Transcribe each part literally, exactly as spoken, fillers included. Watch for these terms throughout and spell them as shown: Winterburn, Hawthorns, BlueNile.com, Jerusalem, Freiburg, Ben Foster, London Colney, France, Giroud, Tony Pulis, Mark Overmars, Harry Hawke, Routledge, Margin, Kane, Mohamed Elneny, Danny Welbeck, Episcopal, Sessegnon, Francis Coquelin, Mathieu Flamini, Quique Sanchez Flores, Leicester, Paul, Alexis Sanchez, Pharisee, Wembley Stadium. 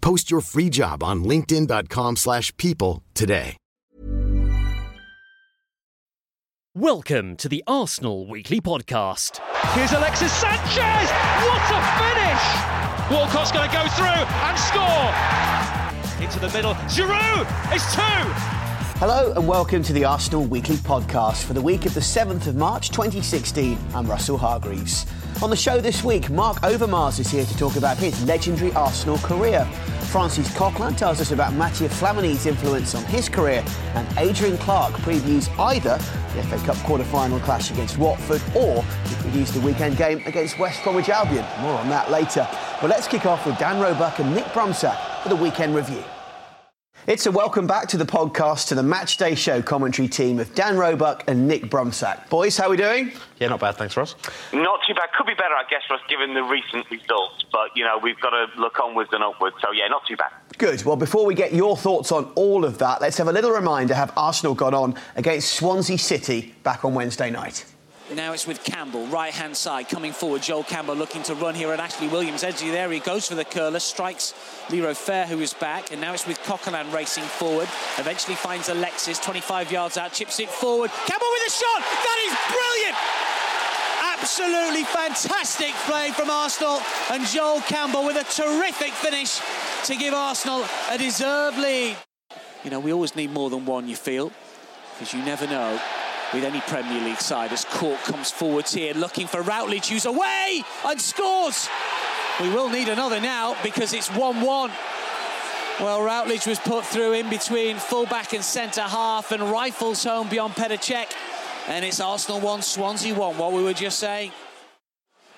Post your free job on linkedin dot com slash people today. Welcome to the Arsenal Weekly Podcast. Here's Alexis Sanchez! What a finish! Walcott's going to go through and score! Into the middle, Giroud! It's two! Hello and welcome to the Arsenal Weekly Podcast for the week of the seventh of March twenty sixteen. I'm Russell Hargreaves. On the show this week, Mark Overmars is here to talk about his legendary Arsenal career. Francis Coquelin tells us about Mathieu Flamini's influence on his career, and Adrian Clarke previews either the F A Cup quarter-final clash against Watford or he previews the weekend game against West Bromwich Albion. More on that later. But let's kick off with Dan Roebuck and Nick Brumsack for the weekend review. It's a welcome back to the podcast to the Matchday Show commentary team of Dan Roebuck and Nick Brumsack. Boys, how are we doing? Yeah, not bad, thanks, Ross. Not too bad. Could be better, I guess, Ross, given the recent results. But, you know, we've got to look onwards and upwards. So, yeah, not too bad. Good. Well, before we get your thoughts on all of that, let's have a little reminder how Arsenal got on against Swansea City back on Wednesday night. Now it's with Campbell, right-hand side, coming forward. Joel Campbell looking to run here at Ashley Williams. Edgy there, he goes for the curler, strikes Leroy Fair, who is back. And now it's with Coquelin racing forward. Eventually finds Alexis, twenty-five yards out, chips it forward. Campbell with a shot! That is brilliant! Absolutely fantastic play from Arsenal. And Joel Campbell with a terrific finish to give Arsenal a deserved lead. You know, we always need more than one, you feel, because you never know with any Premier League side, as Cork comes forwards here, looking for Routledge, who's away and scores. We will need another now, because it's one one. Well, Routledge was put through in between full-back and centre-half, and rifles home beyond Petacek. And it's Arsenal one, Swansea one, what we were just saying.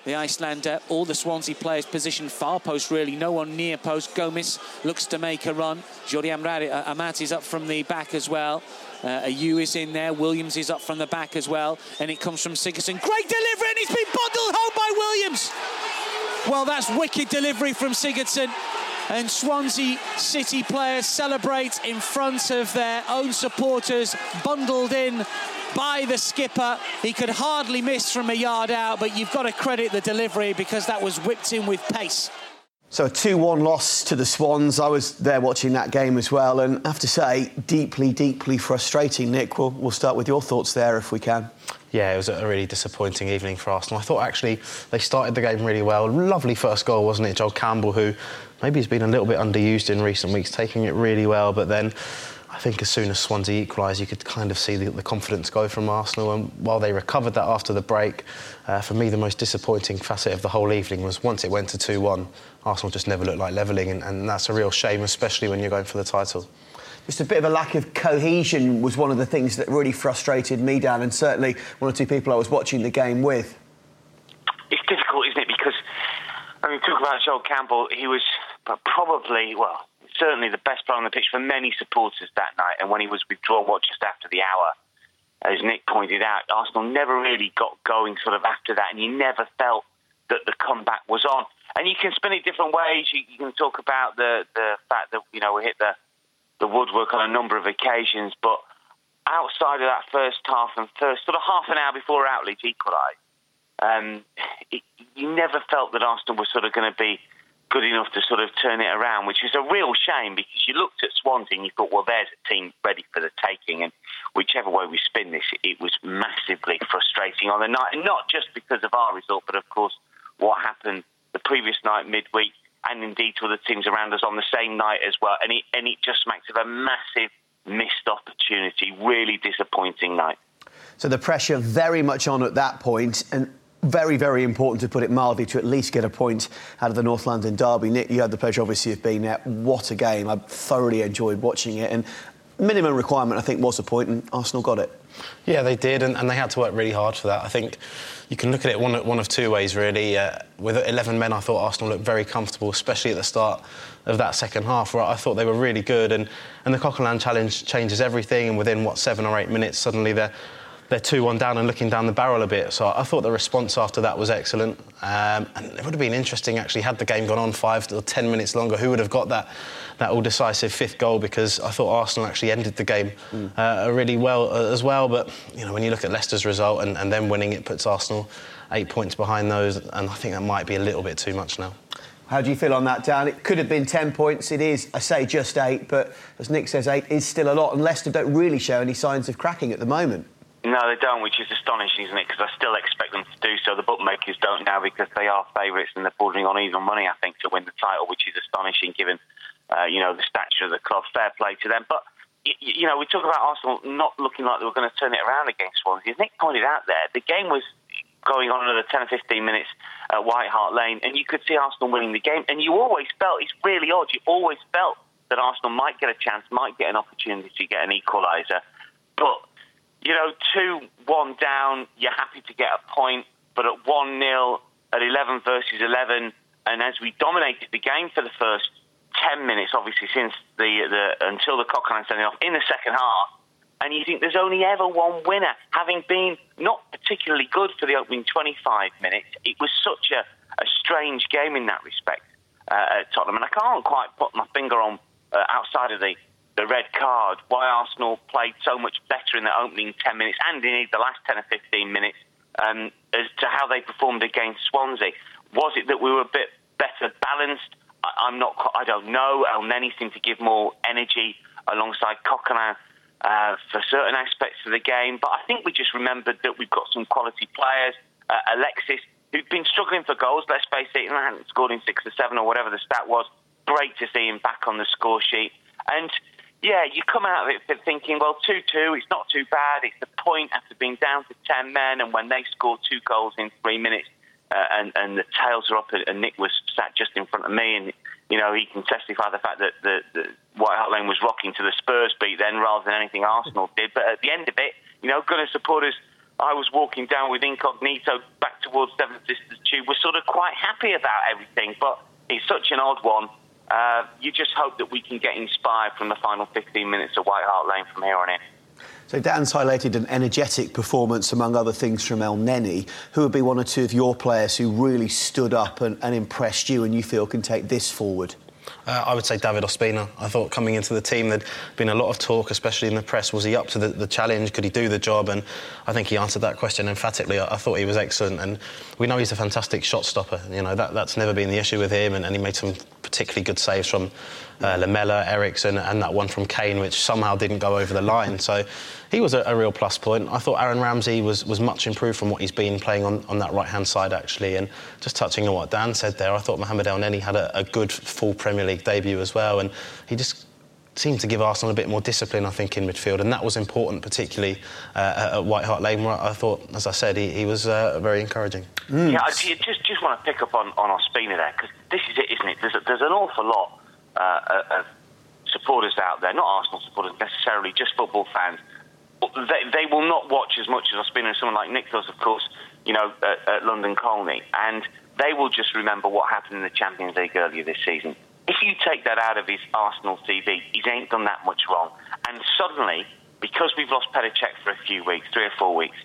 The Icelander, all the Swansea players positioned far post, really, no one near post. Gomes looks to make a run. Jordi Amat is up from the back as well. Uh, Ayew is in there, Williams is up from the back as well, and it comes from Sigurdsson. Great delivery, and it's been bundled home by Williams. Well, that's wicked delivery from Sigurdsson, and Swansea City players celebrate in front of their own supporters, bundled in by the skipper. He could hardly miss from a yard out, but you've got to credit the delivery, because that was whipped in with pace. So a two one loss to the Swans. I was there watching that game as well, and I have to say, deeply, deeply frustrating. Nick, we'll, we'll start with your thoughts there if we can. Yeah, it was a really disappointing evening for Arsenal. I thought, actually, they started the game really well. Lovely first goal, wasn't it? Joel Campbell, who maybe has been a little bit underused in recent weeks, taking it really well, but then I think as soon as Swansea equalised, you could kind of see the, the confidence go from Arsenal. And while they recovered that after the break, uh, for me, the most disappointing facet of the whole evening was once it went to two one, Arsenal just never looked like levelling, and, and that's a real shame, especially when you're going for the title. Just a bit of a lack of cohesion was one of the things that really frustrated me, Dan, and certainly one or two people I was watching the game with. It's difficult, isn't it? Because, I mean, talk about Joel Campbell, he was probably, well, certainly the best player on the pitch for many supporters that night, and when he was withdrawn, what, just after the hour, as Nick pointed out, Arsenal never really got going sort of after that, and you never felt that the comeback was on. And you can spin it different ways. You, you can talk about the, the fact that, you know, we hit the, the woodwork on a number of occasions, but outside of that first half and first sort of half an hour before Routledge equalised, um, it, you never felt that Arsenal was sort of going to be good enough to sort of turn it around, which is a real shame, because you looked at Swansea and you thought, well, there's a team ready for the taking, and whichever way we spin this, it was massively frustrating on the night, and not just because of our result, but of course what happened the previous night, midweek, and indeed to other teams around us on the same night as well, and it, and it just smacks of a massive missed opportunity opportunity. Really disappointing night. So the pressure very much on at that point, and very, very important, to put it mildly, to at least get a point out of the North London derby. Nick, you had the pleasure, obviously, of being there. What a game. I thoroughly enjoyed watching it. And minimum requirement, I think, was a point, and Arsenal got it. Yeah, they did, and, and they had to work really hard for that. I think you can look at it one, one of two ways, really. Uh, with eleven men, I thought Arsenal looked very comfortable, especially at the start of that second half, where I thought they were really good. And, and the Coquelin challenge changes everything, and within, what, seven or eight minutes, suddenly they're... They're two one down and looking down the barrel a bit. So I thought the response after that was excellent. Um, and it would have been interesting, actually, had the game gone on five or ten minutes longer, who would have got that, that all-decisive fifth goal, because I thought Arsenal actually ended the game uh, really well uh, as well. But, you know, when you look at Leicester's result and, and them winning, it puts Arsenal eight points behind those. And I think that might be a little bit too much now. How do you feel on that, Dan? It could have been ten points. It is, I say, just eight. But as Nick says, eight is still a lot. And Leicester don't really show any signs of cracking at the moment. No, they don't, which is astonishing, isn't it? Because I still expect them to do so. The bookmakers don't now, because they are favourites and they're bordering on even money, I think, to win the title, which is astonishing given, uh, you know, the stature of the club. Fair play to them. But, you, you know, we talk about Arsenal not looking like they were going to turn it around against Swansea. As Nick pointed out there, the game was going on another ten or fifteen minutes at White Hart Lane, and you could see Arsenal winning the game. And you always felt, it's really odd, you always felt that Arsenal might get a chance, might get an opportunity to get an equaliser. But... you know, two one down, you're happy to get a point, but at one nil, at eleven versus eleven, and as we dominated the game for the first ten minutes, obviously, since the, the until the Coquelin standing off in the second half, and you think there's only ever one winner, having been not particularly good for the opening twenty-five minutes. It was such a, a strange game in that respect uh, at Tottenham, and I can't quite put my finger on, uh, outside of the the red card, why Arsenal played so much better in the opening ten minutes and indeed the last ten or fifteen minutes um, as to how they performed against Swansea. Was it that we were a bit better balanced? I, I'm not, I don't know. Elneny seemed to give more energy alongside Coquelin uh, for certain aspects of the game, but I think we just remembered that we've got some quality players. Uh, Alexis, who'd been struggling for goals, let's face it, and hadn't scored in six or seven or whatever the stat was. Great to see him back on the score sheet. And yeah, you come out of it thinking, well, two two, it's not too bad. It's a point after being down to ten men, and when they score two goals in three minutes uh, and, and the tails are up, and Nick was sat just in front of me, and, you know, he can testify the fact that the, the White Hart Lane was rocking to the Spurs beat then rather than anything Arsenal did. But at the end of it, you know, Gunner supporters, I was walking down with Incognito back towards Seven Sisters Tube, were sort of quite happy about everything, but it's such an odd one. Uh, you just hope that we can get inspired from the final fifteen minutes of White Hart Lane from here on in. So Dan's highlighted an energetic performance, among other things, from Elneny. Who would be one or two of your players who really stood up and, and impressed you and you feel can take this forward? Uh, I would say David Ospina. I thought coming into the team there'd been a lot of talk, especially in the press. Was he up to the, the challenge? Could he do the job? And I think he answered that question emphatically. I, I thought he was excellent, and we know he's a fantastic shot stopper. You know, that, that's never been the issue with him, and, and he made some particularly good saves from uh, Lamela, Eriksson, and that one from Kane, which somehow didn't go over the line. So he was a, a real plus point. I thought Aaron Ramsey was, was much improved from what he's been playing on, on that right-hand side, actually. And just touching on what Dan said there, I thought Mohamed Elneny had a, a good full Premier League debut as well. And he just seemed to give Arsenal a bit more discipline, I think, in midfield. And that was important, particularly uh, at White Hart Lane, where I thought, as I said, he, he was uh, very encouraging. Mm. Yeah, I just, just want to pick up on, on Ospina there, because this is it, isn't it? There's, a, there's an awful lot uh, of supporters out there, not Arsenal supporters necessarily, just football fans. They, they will not watch as much as Ospina and someone like Nick does, of course, you know, at, at London Colney. And they will just remember what happened in the Champions League earlier this season. If you take that out of his Arsenal C V, he ain't done that much wrong. And suddenly, because we've lost Petacek for a few weeks, three or four weeks,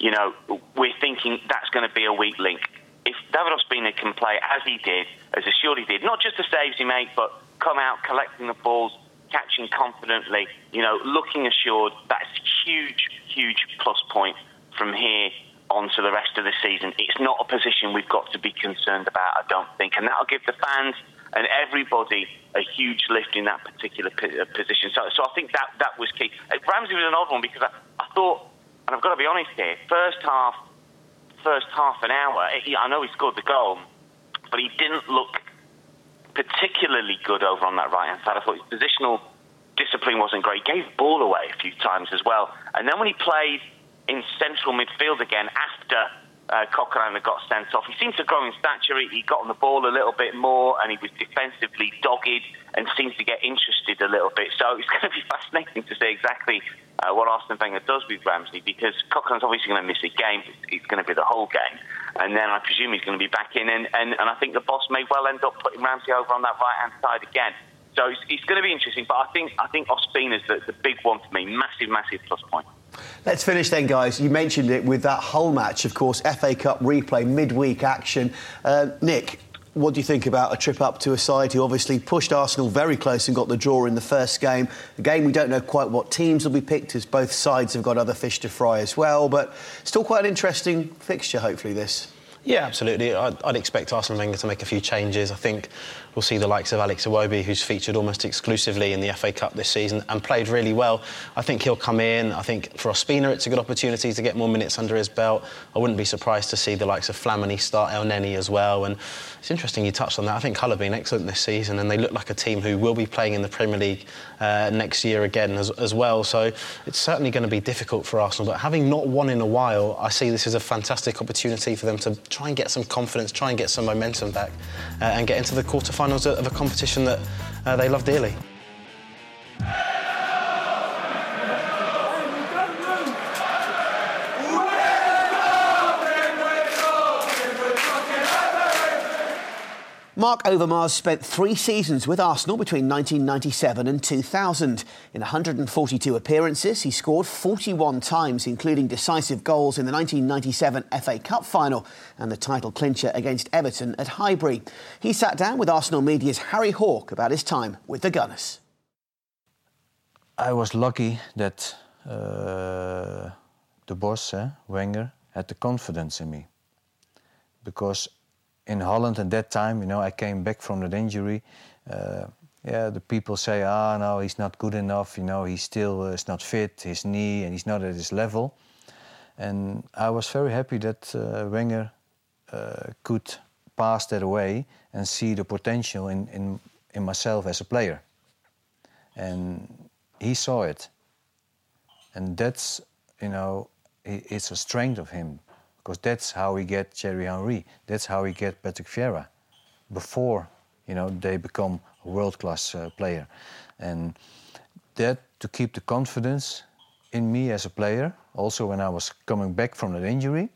you know, we're thinking that's going to be a weak link. If David Ospina can play as he did, as assured he did, not just the saves he made, but come out collecting the balls, catching confidently, you know, looking assured, that's huge, huge plus point from here on to the rest of the season. It's not a position we've got to be concerned about, I don't think. And that'll give the fans and everybody a huge lift in that particular position. So, so I think that, that was key. Ramsey was an odd one because I, I thought, and I've got to be honest here, first half, first half an hour, he, I know he scored the goal, but he didn't look particularly good over on that right-hand side. I thought his positional discipline wasn't great. Gave ball away a few times as well. And then when he played in central midfield again after uh, Coquelin had got sent off, he seemed to grow in stature. He got on the ball a little bit more, and he was defensively dogged and seemed to get interested a little bit. So it's going to be fascinating to see exactly uh, what Arsene Wenger does with Ramsey, because Coquelin's obviously going to miss a game. It's going to be the whole game. And then I presume he's going to be back in. And, and, and I think the boss may well end up putting Ramsey over on that right-hand side again. So it's, it's going to be interesting, but I think I think Ospina's the, the big one for me. Massive, massive plus point. Let's finish then, guys. You mentioned it with that Hull match, of course, F A Cup replay, midweek action. Uh, Nick, what do you think about a trip up to a side who obviously pushed Arsenal very close and got the draw in the first game? Again, we don't know quite what teams will be picked, as both sides have got other fish to fry as well, but still quite an interesting fixture, hopefully, this. Yeah, absolutely. I'd, I'd expect Arsene Wenger to make a few changes. I think we'll see the likes of Alex Iwobi, who's featured almost exclusively in the F A Cup this season and played really well. I think he'll come in. I think for Ospina, it's a good opportunity to get more minutes under his belt. I wouldn't be surprised to see the likes of Flamini start, Elneny as well. And it's interesting you touched on that. I think Hull have been excellent this season, and they look like a team who will be playing in the Premier League uh, next year again as, as well. So it's certainly going to be difficult for Arsenal. But having not won in a while, I see this as a fantastic opportunity for them to try and get some confidence, try and get some momentum back uh, and get into the quarterfinals of a competition that uh, they love dearly. Mark Overmars spent three seasons with Arsenal between nineteen ninety-seven and two thousand. In one hundred forty-two appearances, he scored forty-one times, including decisive goals in the nineteen ninety-seven F A Cup final and the title clincher against Everton at Highbury. He sat down with Arsenal media's Harry Hawke about his time with the Gunners. I was lucky that uh, the boss, eh, Wenger, had the confidence in me, because in Holland at that time, you know, I came back from that injury. Uh, yeah, the people say, ah, no, he's not good enough. You know, he still uh, is not fit, his knee, and he's not at his level. And I was very happy that uh, Wenger uh, could pass that away and see the potential in, in, in myself as a player. And he saw it. And that's, you know, it's a strength of him. Because that's how we get Thierry Henry. That's how we get Patrick Vieira, before, you know, they become a world-class uh, player. And that, to keep the confidence in me as a player, also when I was coming back from that injury,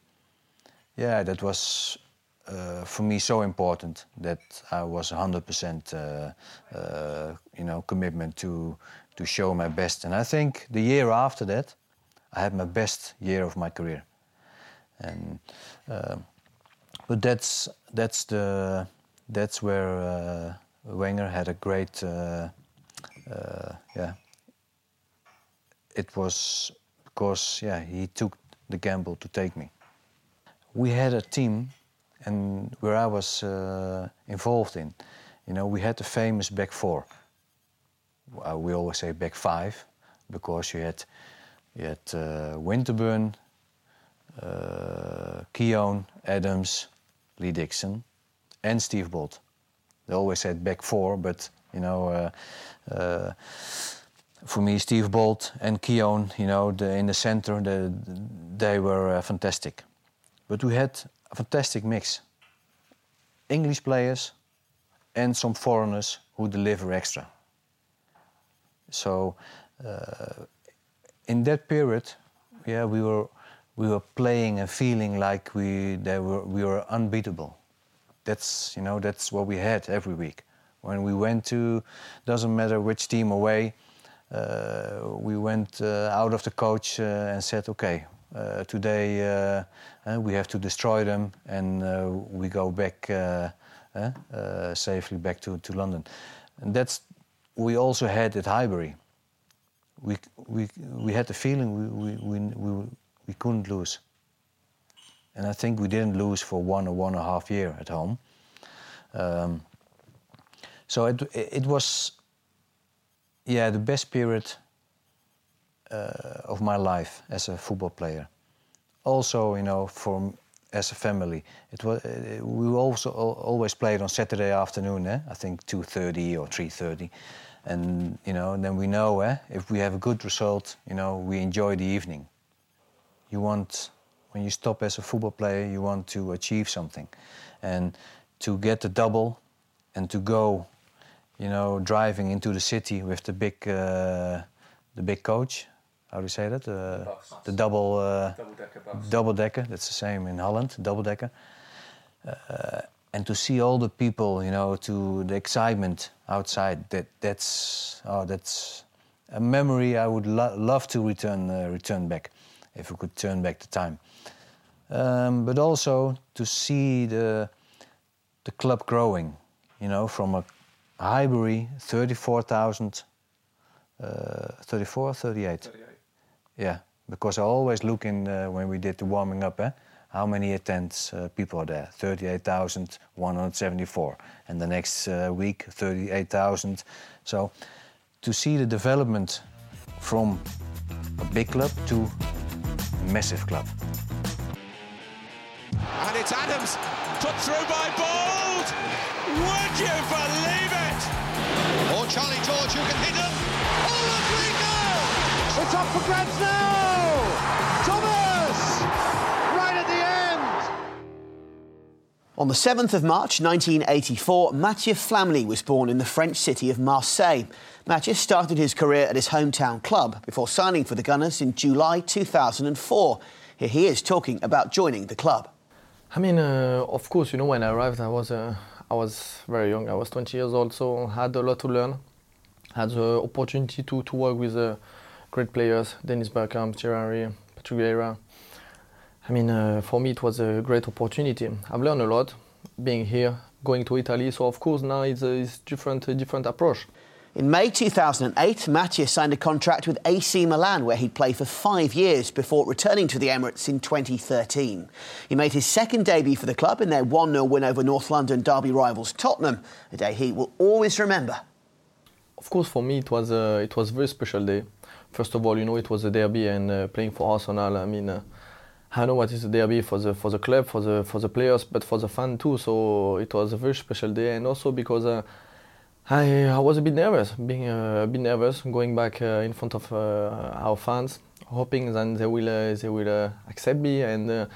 yeah, that was uh, for me so important, that I was one hundred percent, uh, uh, you know, commitment to to show my best. And I think the year after that, I had my best year of my career. And uh, but that's that's the that's where uh, Wenger had a great uh, uh, yeah. It was because yeah he took the gamble to take me. We had a team, and where I was uh, involved in, you know, we had the famous back four. We always say back five, because you had you had uh, Winterburn, Uh, Keown, Adams, Lee Dixon, and Steve Bolt. They always said back four, but you know, uh, uh, for me, Steve Bolt and Keown, you know, the, in the centre, the, they were uh, fantastic. But we had a fantastic mix: English players and some foreigners who deliver extra. So, uh, in that period, yeah, we were. We were playing and feeling like we they were we were unbeatable. That's you know that's what we had every week. When we went to, doesn't matter which team away, uh, we went uh, out of the coach uh, and said, okay, uh, today uh, uh, we have to destroy them, and uh, we go back uh, uh, uh, safely back to, to London. And that's we also had at Highbury. We we we had the feeling we we. we, we We couldn't lose. And I think we didn't lose for one or one and a half year at home. Um, so it it was, yeah, the best period uh, of my life as a football player. Also, you know, for as a family, it was. We also always played on Saturday afternoon. Eh? I think two thirty or three thirty, and you know, then we know eh, if we have a good result, you know, we enjoy the evening. You want, when you stop as a football player, you want to achieve something, and to get the double, and to go, you know, driving into the city with the big, uh, the big coach. How do you say that? Uh, the double, uh, double-decker bus. Double-decker, that's the same in Holland, double-decker. Uh, and to see all the people, you know, to the excitement outside, that that's oh, that's a memory I would lo- love to return uh, return back, if we could turn back the time. Um, but also to see the the club growing, you know, from a Highbury, thirty-four thousand, uh, thirty-four, thirty-eight. thirty-eight. Yeah, because I always look in uh, when we did the warming up, eh? How many attends uh, people are there? thirty-eight thousand one hundred seventy-four. And the next uh, week, thirty-eight thousand. So to see the development from a big club to a massive club. And it's Adams, put through by Bold. Would you believe it? Or Charlie George, who can hit him. Oh, lovely goal! It's up for grabs now. Thomas, right at the end. On the seventh of March, nineteen eighty-four, Mathieu Flamini was born in the French city of Marseille. Mathieu started his career at his hometown club before signing for the Gunners in July two thousand four. Here he is talking about joining the club. I mean, uh, of course, you know, when I arrived, I was uh, I was very young. I was twenty years old, so had a lot to learn. Had the opportunity to, to work with uh, great players, Dennis Bergkamp, Thierry, Patrick Vieira. I mean, uh, for me, it was a great opportunity. I've learned a lot being here, going to Italy. So, of course, now it's a it's different, a different approach. In May two thousand eight, Mathieu signed a contract with A C Milan, where he'd play for five years before returning to the Emirates in twenty thirteen. He made his second debut for the club in their one nil win over North London derby rivals Tottenham, a day he will always remember. Of course, for me, it was a, it was a very special day. First of all, you know, it was a derby and uh, playing for Arsenal. I mean, uh, I know what is a derby for the for the club, for the for the players, but for the fans too. So it was a very special day, and also because. Uh, I, I was a bit nervous, being uh, a bit nervous, going back uh, in front of uh, our fans, hoping that they will uh, they will uh, accept me, and uh,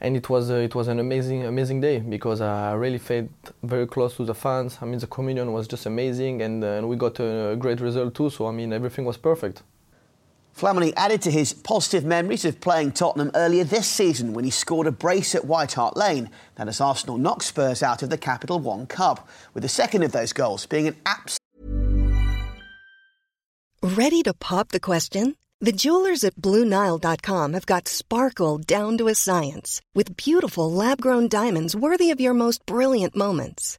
and it was uh, it was an amazing amazing day because I really felt very close to the fans. I mean, the communion was just amazing, and, uh, and we got a great result too. So I mean, everything was perfect. Flamini added to his positive memories of playing Tottenham earlier this season when he scored a brace at White Hart Lane, then as Arsenal knocked Spurs out of the Capital One Cup, with the second of those goals being an absolute... Ready to pop the question? The jewelers at Blue Nile dot com have got sparkle down to a science with beautiful lab-grown diamonds worthy of your most brilliant moments.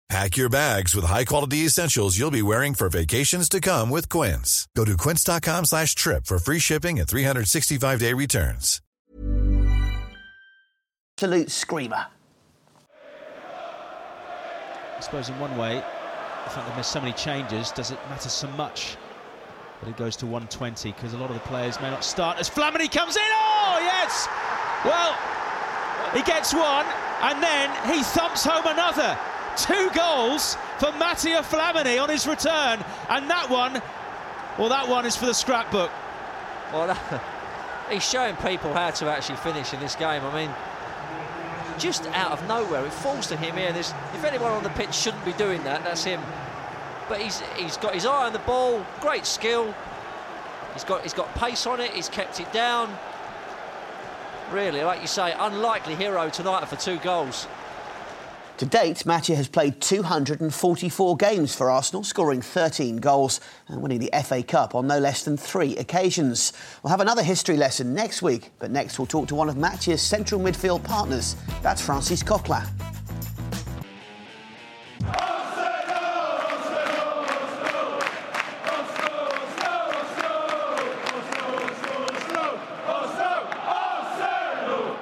Pack your bags with high-quality essentials you'll be wearing for vacations to come with Quince. Go to quince dot com slash trip for free shipping and three hundred sixty-five day returns. Absolute screamer. I suppose in one way, the fact they've missed so many changes doesn't matter so much. But it goes to one twenty because a lot of the players may not start as Flamini comes in. Oh, yes! Well, he gets one and then he thumps home another. Two goals for Mathieu Flamini on his return, and that one, well, that one is for the scrapbook. Well, that, he's showing people how to actually finish in this game. I mean, just out of nowhere, it falls to him here. And if anyone on the pitch shouldn't be doing that, that's him. But he's he's got his eye on the ball, great skill. He's got he's got pace on it. He's kept it down. Really, like you say, unlikely hero tonight for two goals. To date, Mathieu has played two hundred forty-four games for Arsenal, scoring thirteen goals and winning the F A Cup on no less than three occasions. We'll have another history lesson next week, but next we'll talk to one of Mathieu's central midfield partners. That's Francis Coquelin.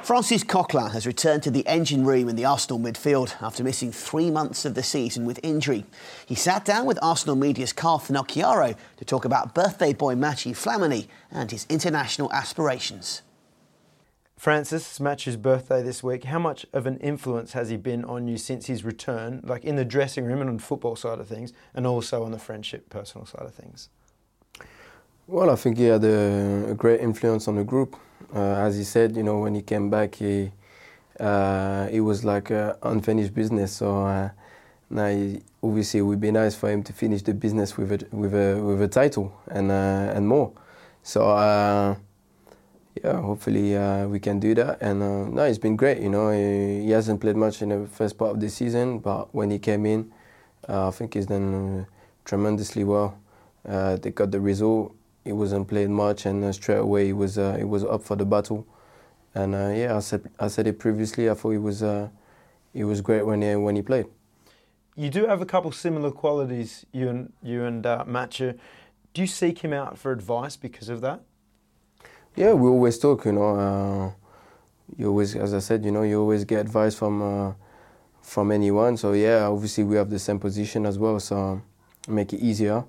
Francis Coquelin has returned to the engine room in the Arsenal midfield after missing three months of the season with injury. He sat down with Arsenal media's Carl Finocchiaro to talk about birthday boy Mathieu Flamini and his international aspirations. Francis, it's Mathieu's birthday this week. How much of an influence has he been on you since his return, like in the dressing room and on the football side of things, and also on the friendship, personal side of things? Well, I think he had a, a great influence on the group. Uh, as he said, you know, when he came back, he uh, it was like uh, unfinished business. So uh, now, he, obviously, it would be nice for him to finish the business with a with a with a title and uh, and more. So uh, yeah, hopefully uh, we can do that. And uh, no, it's been great. You know, he, he hasn't played much in the first part of the season, but when he came in, uh, I think he's done tremendously well. Uh, they got the result. He wasn't playing much, and uh, straight away he was uh, he was up for the battle. And uh, yeah, I said I said it previously. I thought he was uh, he was great when he when he played. You do have a couple similar qualities, you and you and uh, Mathieu. Do you seek him out for advice because of that? Yeah, we always talk. You know, uh, you always, as I said, you know, you always get advice from uh, from anyone. So yeah, obviously we have the same position as well, so make it easier.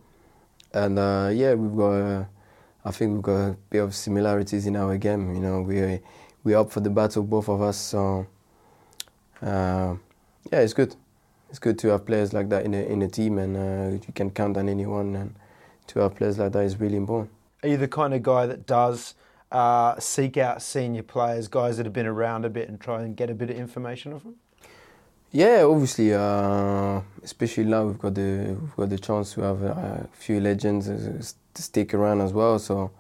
And uh, yeah, we've got. Uh, I think we've got a bit of similarities in our game. You know, we we're up for the battle, both of us. So uh, yeah, it's good. It's good to have players like that in a in a team, and uh, you can count on anyone. And to have players like that is really important. Are you the kind of guy that does uh, seek out senior players, guys that have been around a bit, and try and get a bit of information of them? Yeah, obviously, uh, especially now we've got the we've got the chance to have a, a few legends to stick around as well. So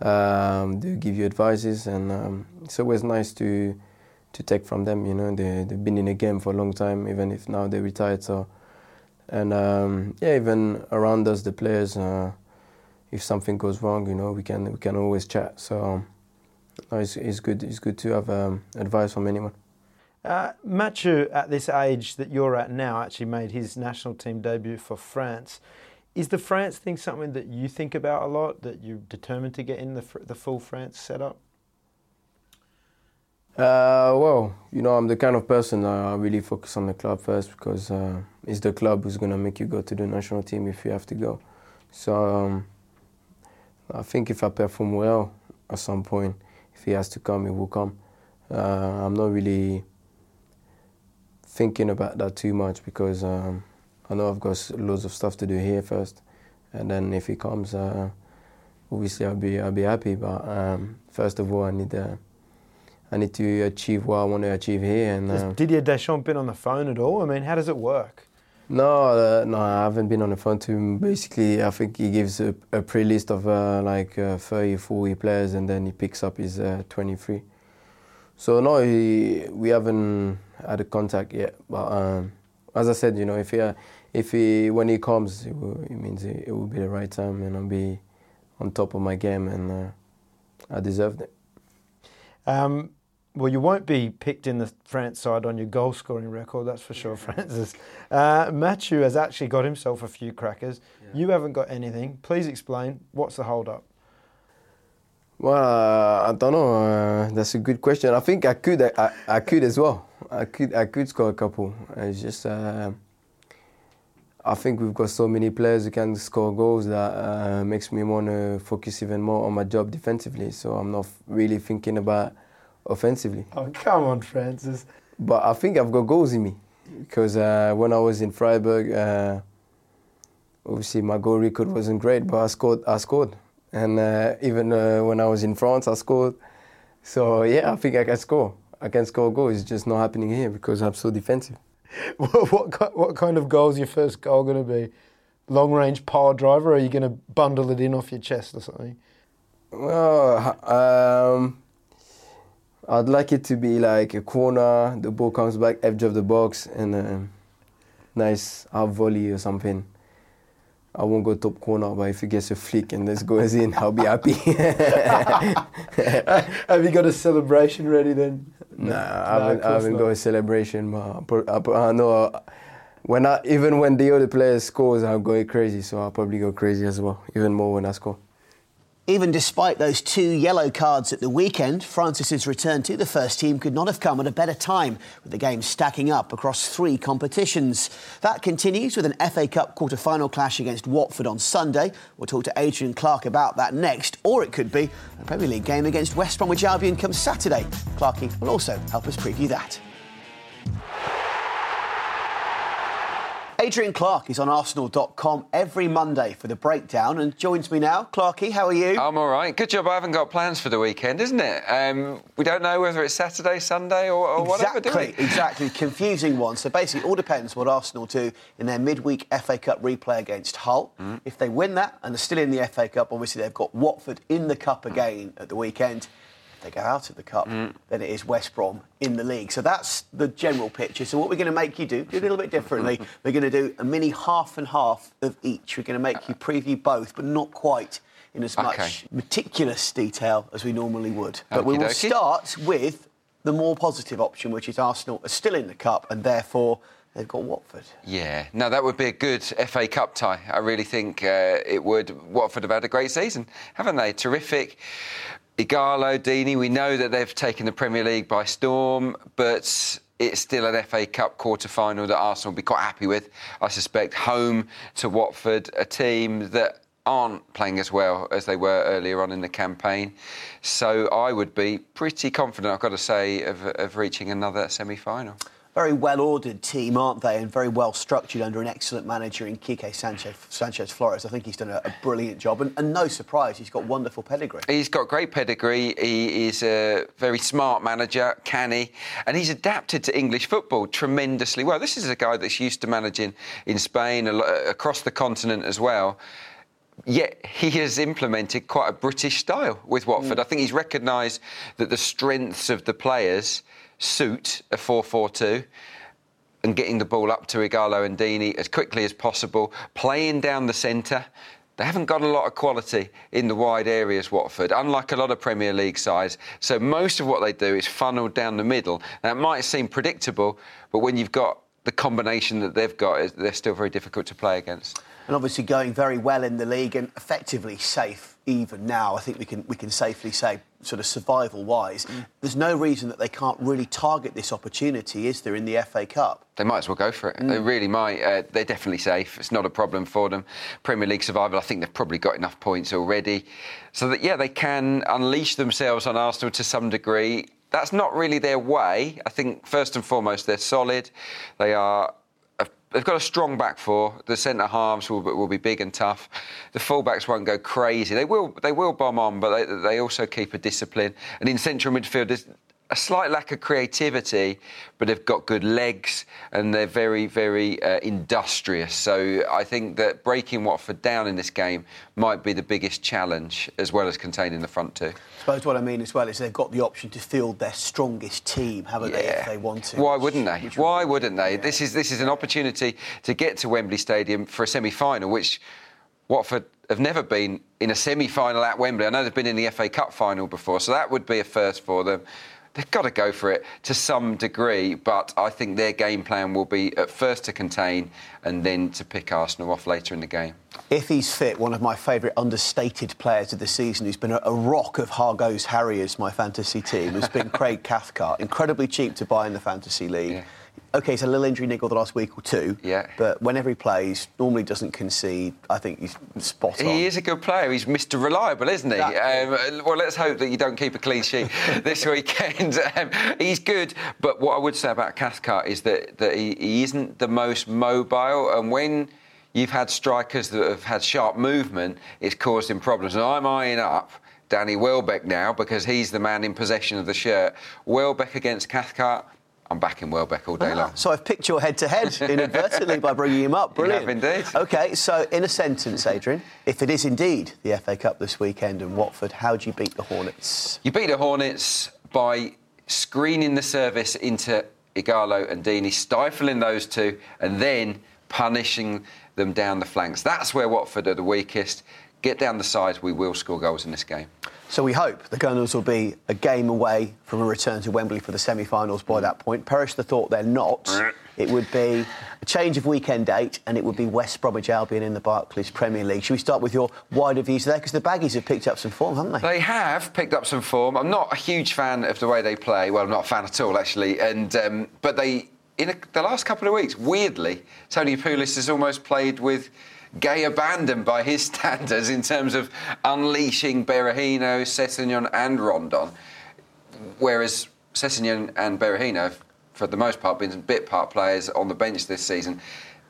um, they give you advices, and um, it's always nice to to take from them. You know, they they've been in the game for a long time, even if now they retired. So and um, yeah, even around us, the players, uh, if something goes wrong, you know, we can we can always chat. So no, it's it's good it's good to have um, advice from anyone. Uh, Mathieu, at this age that you're at now, actually made his national team debut for France. Is the France thing something that you think about a lot, that you're determined to get in the the full France setup? Uh, well, you know, I'm the kind of person that I really focus on the club first, because uh, it's the club who's going to make you go to the national team if you have to go. So um, I think if I perform well at some point, if he has to come, he will come. Uh, I'm not really thinking about that too much, because um, I know I've got loads of stuff to do here first, and then if he comes, uh, obviously I'll be I'll be happy. But um, first of all, I need uh, I need to achieve what I want to achieve here. And has uh, Didier Deschamps been on the phone at all? I mean, how does it work? No, uh, no, I haven't been on the phone to him. Basically, I think he gives a, a pre-list of uh, like uh, thirty, forty players, and then he picks up his uh, twenty-three. So no, he, we haven't had a contact yet. But um, as I said, you know, if he, if he, when he comes, it, will, it means it, it will be the right time, and I'll be on top of my game, and uh, I deserved it. Um, well, you won't be picked in the France side on your goal-scoring record, that's for sure, Francis. Uh, Mathieu has actually got himself a few crackers. Yeah. You haven't got anything. Please explain. What's the hold-up? Well, uh, I don't know. Uh, that's a good question. I think I could. I, I could as well. I could. I could score a couple. It's just. Uh, I think we've got so many players who can score goals that uh, makes me want to focus even more on my job defensively. So I'm not really thinking about offensively. Oh, come on, Francis. But I think I've got goals in me, because uh, when I was in Freiburg, uh, obviously my goal record wasn't great, but I scored. I scored. And uh, even uh, when I was in France, I scored. So, yeah, I think I can score. I can score a goal. It's just not happening here because I'm so defensive. What, what, what kind of goal is your first goal going to be? Long-range power driver, or are you going to bundle it in off your chest or something? Well, um, I'd like it to be like a corner, the ball comes back, edge of the box, and a nice half volley or something. I won't go top corner, but if he gets a flick and this goes in, I'll be happy. Have you got a celebration ready then? Nah, no, I haven't, I haven't got a celebration, but I, I know I, when I, even when the other player scores, I'm going crazy, so I'll probably go crazy as well, even more when I score. Even despite those two yellow cards at the weekend, Francis's return to the first team could not have come at a better time, with the game stacking up across three competitions. That continues with an F A Cup quarter-final clash against Watford on Sunday. We'll talk to Adrian Clarke about that next, or it could be a Premier League game against West Bromwich Albion come Saturday. Clarkey will also help us preview that. Adrian Clarke is on Arsenal dot com every Monday for the breakdown and joins me now. Clarkey, how are you? I'm all right. Good job. I haven't got plans for the weekend, isn't it? Um, we don't know whether it's Saturday, Sunday or, or exactly, whatever, do we? Exactly. Confusing one. So basically it all depends what Arsenal do in their midweek F A Cup replay against Hull. Mm. If they win that and are still in the F A Cup, obviously they've got Watford in the Cup again at the weekend. They go out of the Cup, mm. then it is West Brom in the league. So that's the general picture. So what we're going to make you do, do a little bit differently, we're going to do a mini half and half of each. We're going to make you preview both, but not quite in as much okay. meticulous detail as we normally would. But Okey we will dokey. start with the more positive option, which is Arsenal are still in the Cup and therefore they've got Watford. Yeah, no, that would be a good F A Cup tie. I really think uh, it would. Watford have had a great season, haven't they? Terrific. Ighalo, Deeney, we know that they've taken the Premier League by storm, but it's still an F A Cup quarter-final that Arsenal will be quite happy with, I suspect, home to Watford, a team that aren't playing as well as they were earlier on in the campaign. So I would be pretty confident, I've got to say, of, of reaching another semi-final. Very well-ordered team, aren't they, and very well-structured under an excellent manager in Quique Sanchez, Sanchez Flores. I think he's done a, a brilliant job, and, and no surprise, he's got wonderful pedigree. He's got great pedigree. He is a very smart manager, canny, and he's adapted to English football tremendously well. This is a guy that's used to managing in Spain, across the continent as well. Yet he has implemented quite a British style with Watford. Mm. I think he's recognised that the strengths of the players suit a four four two and getting the ball up to Ighalo and Deeney as quickly as possible, playing down the centre. They haven't got a lot of quality in the wide areas, Watford, unlike a lot of Premier League sides. So most of what they do is funneled down the middle. Now, it might seem predictable, but when you've got the combination that they've got, they're still very difficult to play against. And obviously going very well in the league and effectively safe even now. I think we can we can safely say, sort of survival-wise, mm. there's no reason that they can't really target this opportunity, is there, in the F A Cup? They might as well go for it. Mm. They really might. Uh, they're definitely safe. It's not a problem for them. Premier League survival, I think they've probably got enough points already. So, that yeah, they can unleash themselves on Arsenal to some degree. That's not really their way. I think, first and foremost, they're solid. They are... They've got a strong back four. The centre halves will, will be big and tough. The fullbacks won't go crazy. They will they will bomb on, but they, they also keep a discipline. And in central midfield, there's a slight lack of creativity, but they've got good legs and they're very, very uh, industrious. So I think that breaking Watford down in this game might be the biggest challenge, as well as containing the front two. I suppose what I mean as well is they've got the option to field their strongest team, haven't yeah. they, if they want to? Why wouldn't they? Which Why wouldn't they? Yeah. This is this is an opportunity to get to Wembley Stadium for a semi-final, which Watford have never been in a semi-final at Wembley. I know they've been in the F A Cup final before, so that would be a first for them. They've got to go for it to some degree, but I think their game plan will be at first to contain and then to pick Arsenal off later in the game. If he's fit, one of my favourite understated players of the season, who's been a rock of Hargo's Harriers, my fantasy team, has been Craig Cathcart. Incredibly cheap to buy in the Fantasy League. Yeah. OK, it's a little injury niggle the last week or two, yeah. but whenever he plays, normally doesn't concede. I think he's spot on. He is a good player. He's Mister Reliable, isn't he? Um, well, let's hope that you don't keep a clean sheet this weekend. Um, he's good, but what I would say about Cathcart is that, that he, he isn't the most mobile, and when you've had strikers that have had sharp movement. It's caused him problems. And I'm eyeing up Danny Welbeck now because he's the man in possession of the shirt. Welbeck against Cathcart. I'm backing Welbeck all day ah, long. So I've picked your head-to-head inadvertently by bringing him up. Brilliant. You have indeed. OK, so in a sentence, Adrian, if it is indeed the F A Cup this weekend and Watford, how do you beat the Hornets? You beat the Hornets by screening the service into Ighalo and Deeney, stifling those two and then punishing them down the flanks. That's where Watford are the weakest. Get down the sides, we will score goals in this game. So we hope the Gunners will be a game away from a return to Wembley for the semi-finals by that point. Perish the thought they're not. It would be a change of weekend date and it would be West Bromwich Albion in the Barclays Premier League. Should we start with your wider views there? Because the Baggies have picked up some form, haven't they? They have picked up some form. I'm not a huge fan of the way they play. Well, I'm not a fan at all, actually. And um, But they, in a, the last couple of weeks, weirdly, Tony Pulis has almost played with gay abandon by his standards in terms of unleashing Berahino, Sessegnon and Rondon, whereas Sessegnon and Berahino have, for the most part, been bit part players on the bench this season.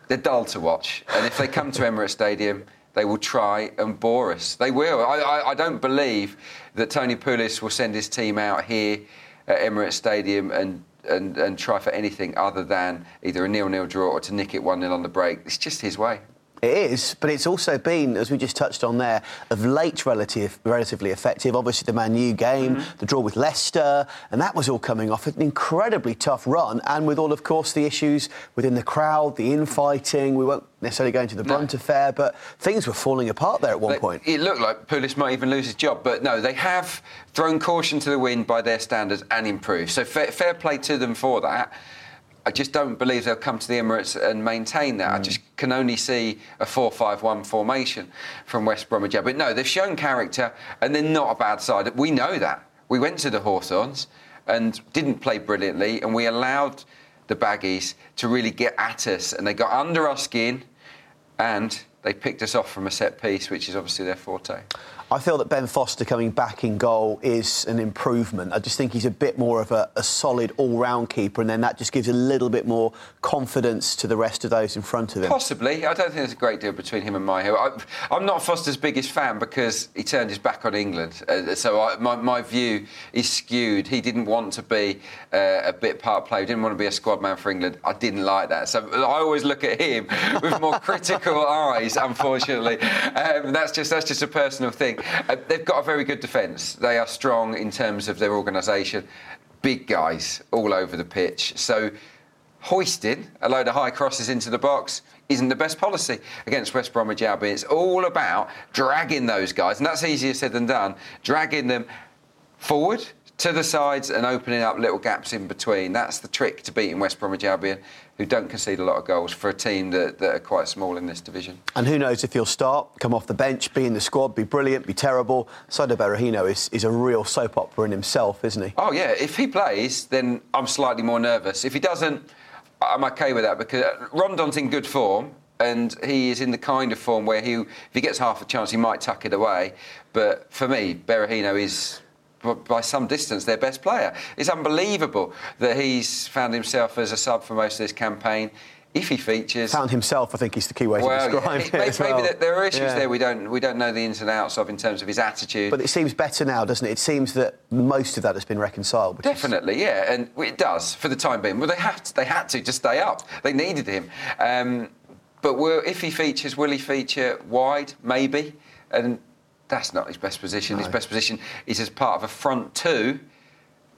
They're dull to watch, and if they come to Emirates Stadium, they will try and bore us. They will. I, I, I don't believe that Tony Pulis will send his team out here at Emirates Stadium and and, and try for anything other than either a nil-nil draw or to nick it one-nil on the break. It's just his way. It is, but it's also been, as we just touched on there, of late relative, relatively effective. Obviously, the Man U game, mm-hmm. the draw with Leicester, and that was all coming off an incredibly tough run, and with all, of course, the issues within the crowd, the infighting. We won't necessarily go into the Brunt no. affair, but things were falling apart there at one they, point. It looked like Pulis might even lose his job, but no, they have thrown caution to the wind by their standards and improved. So fair, fair play to them for that. I just don't believe they'll come to the Emirates and maintain that. Mm. I just can only see a four five one formation from West Bromwich. But no, they've shown character and they're not a bad side. We know that. We went to the Hawthorns and didn't play brilliantly and we allowed the Baggies to really get at us and they got under our skin and they picked us off from a set piece, which is obviously their forte. I feel that Ben Foster coming back in goal is an improvement. I just think he's a bit more of a, a solid all-round keeper and then that just gives a little bit more confidence to the rest of those in front of him. Possibly. I don't think there's a great deal between him and Maher. I, I'm not Foster's biggest fan because he turned his back on England. Uh, so I, my, my view is skewed. He didn't want to be uh, a bit part player. He didn't want to be a squad man for England. I didn't like that. So I always look at him with more critical eyes, unfortunately. Um, that's just that's just a personal thing. Uh, they've got a very good defence. They are strong in terms of their organisation. Big guys all over the pitch. So hoisting a load of high crosses into the box isn't the best policy against West Bromwich Albion. It's all about dragging those guys, and that's easier said than done, dragging them forward to the sides and opening up little gaps in between. That's the trick to beating West Bromwich Albion, who don't concede a lot of goals for a team that, that are quite small in this division. And who knows if he'll start, come off the bench, be in the squad, be brilliant, be terrible. Sadio Berahino is, is a real soap opera in himself, isn't he? Oh, yeah. If he plays, then I'm slightly more nervous. If he doesn't, I'm OK with that, because Rondon's in good form and he is in the kind of form where he, if he gets half a chance, he might tuck it away. But for me, Berahino is, by some distance, their best player. It's unbelievable that he's found himself as a sub for most of this campaign. If he features, found himself, I think is the key way well, to describe it. Maybe, it well. maybe there are issues yeah. there we don't we don't know the ins and outs of in terms of his attitude. But it seems better now, doesn't it? It seems that most of that has been reconciled. Definitely, is... yeah, and it does for the time being. Well, they had to, they had to to stay up. They needed him. Um, but will, if he features, will he feature wide? Maybe and. That's not his best position. No. His best position is as part of a front two.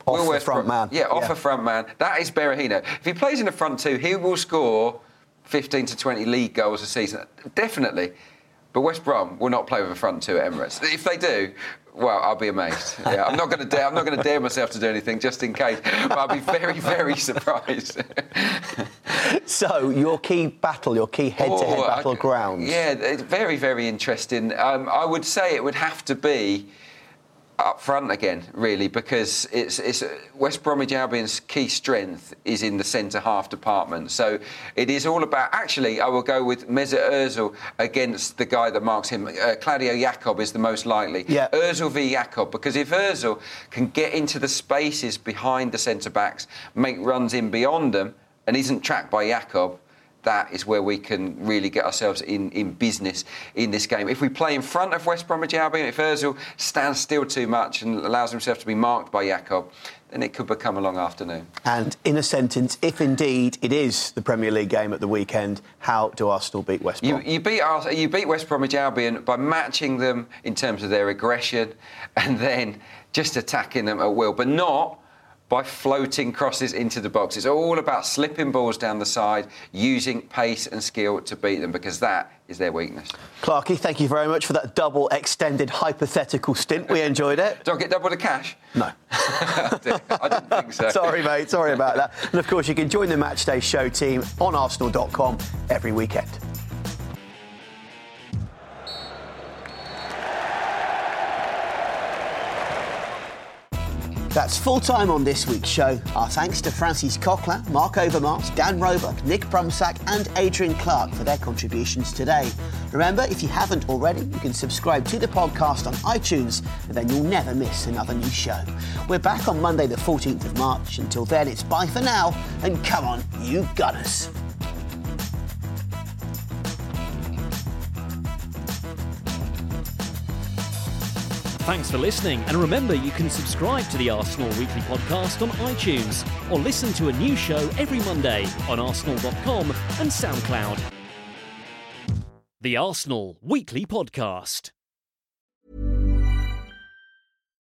Off Will the front Br- man. Yeah, off yeah. a front man. That is Berahino. If he plays in a front two, he will score fifteen to twenty league goals a season. Definitely. But West Brom will not play with a front two at Emirates. If they do, well, I'll be amazed. Yeah, I'm not going to dare. I'm not going to dare myself to do anything just in case. But I'll be very, very surprised. So your key battle, your key head-to-head oh, battlegrounds. Yeah, it's very, very interesting. Um, I would say it would have to be up front again, really, because it's, it's West Bromwich Albion's key strength is in the centre-half department. So it is all about... Actually, I will go with Mesut Ozil against the guy that marks him. Uh, Claudio Yacob is the most likely. Yeah. Ozil v Yacob, because if Ozil can get into the spaces behind the centre-backs, make runs in beyond them, and isn't tracked by Yacob, that is where we can really get ourselves in, in business in this game. If we play in front of West Bromwich Albion, if Özil stands still too much and allows himself to be marked by Yacob, then it could become a long afternoon. And in a sentence, if indeed it is the Premier League game at the weekend, how do Arsenal beat West Brom? You, you, beat, Ars- you beat West Bromwich Albion by matching them in terms of their aggression and then just attacking them at will, but not by floating crosses into the box. It's all about slipping balls down the side, using pace and skill to beat them, because that is their weakness. Clarkey, thank you very much for that double extended hypothetical stint. We enjoyed it. Do I get double the cash? No. I, didn't, I didn't think so. Sorry, mate. Sorry about that. And, of course, you can join the Matchday show team on Arsenal dot com every weekend. That's full-time on this week's show. Our thanks to Francis Coquelin, Mark Overmars, Dan Roebuck, Nick Brumsack and Adrian Clarke for their contributions today. Remember, if you haven't already, you can subscribe to the podcast on iTunes and then you'll never miss another new show. We're back on Monday the fourteenth of March. Until then, it's bye for now and come on, you Gunners. Thanks for listening, and remember you can subscribe to the Arsenal Weekly Podcast on iTunes or listen to a new show every Monday on Arsenal dot com and SoundCloud. The Arsenal Weekly Podcast.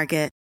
Market.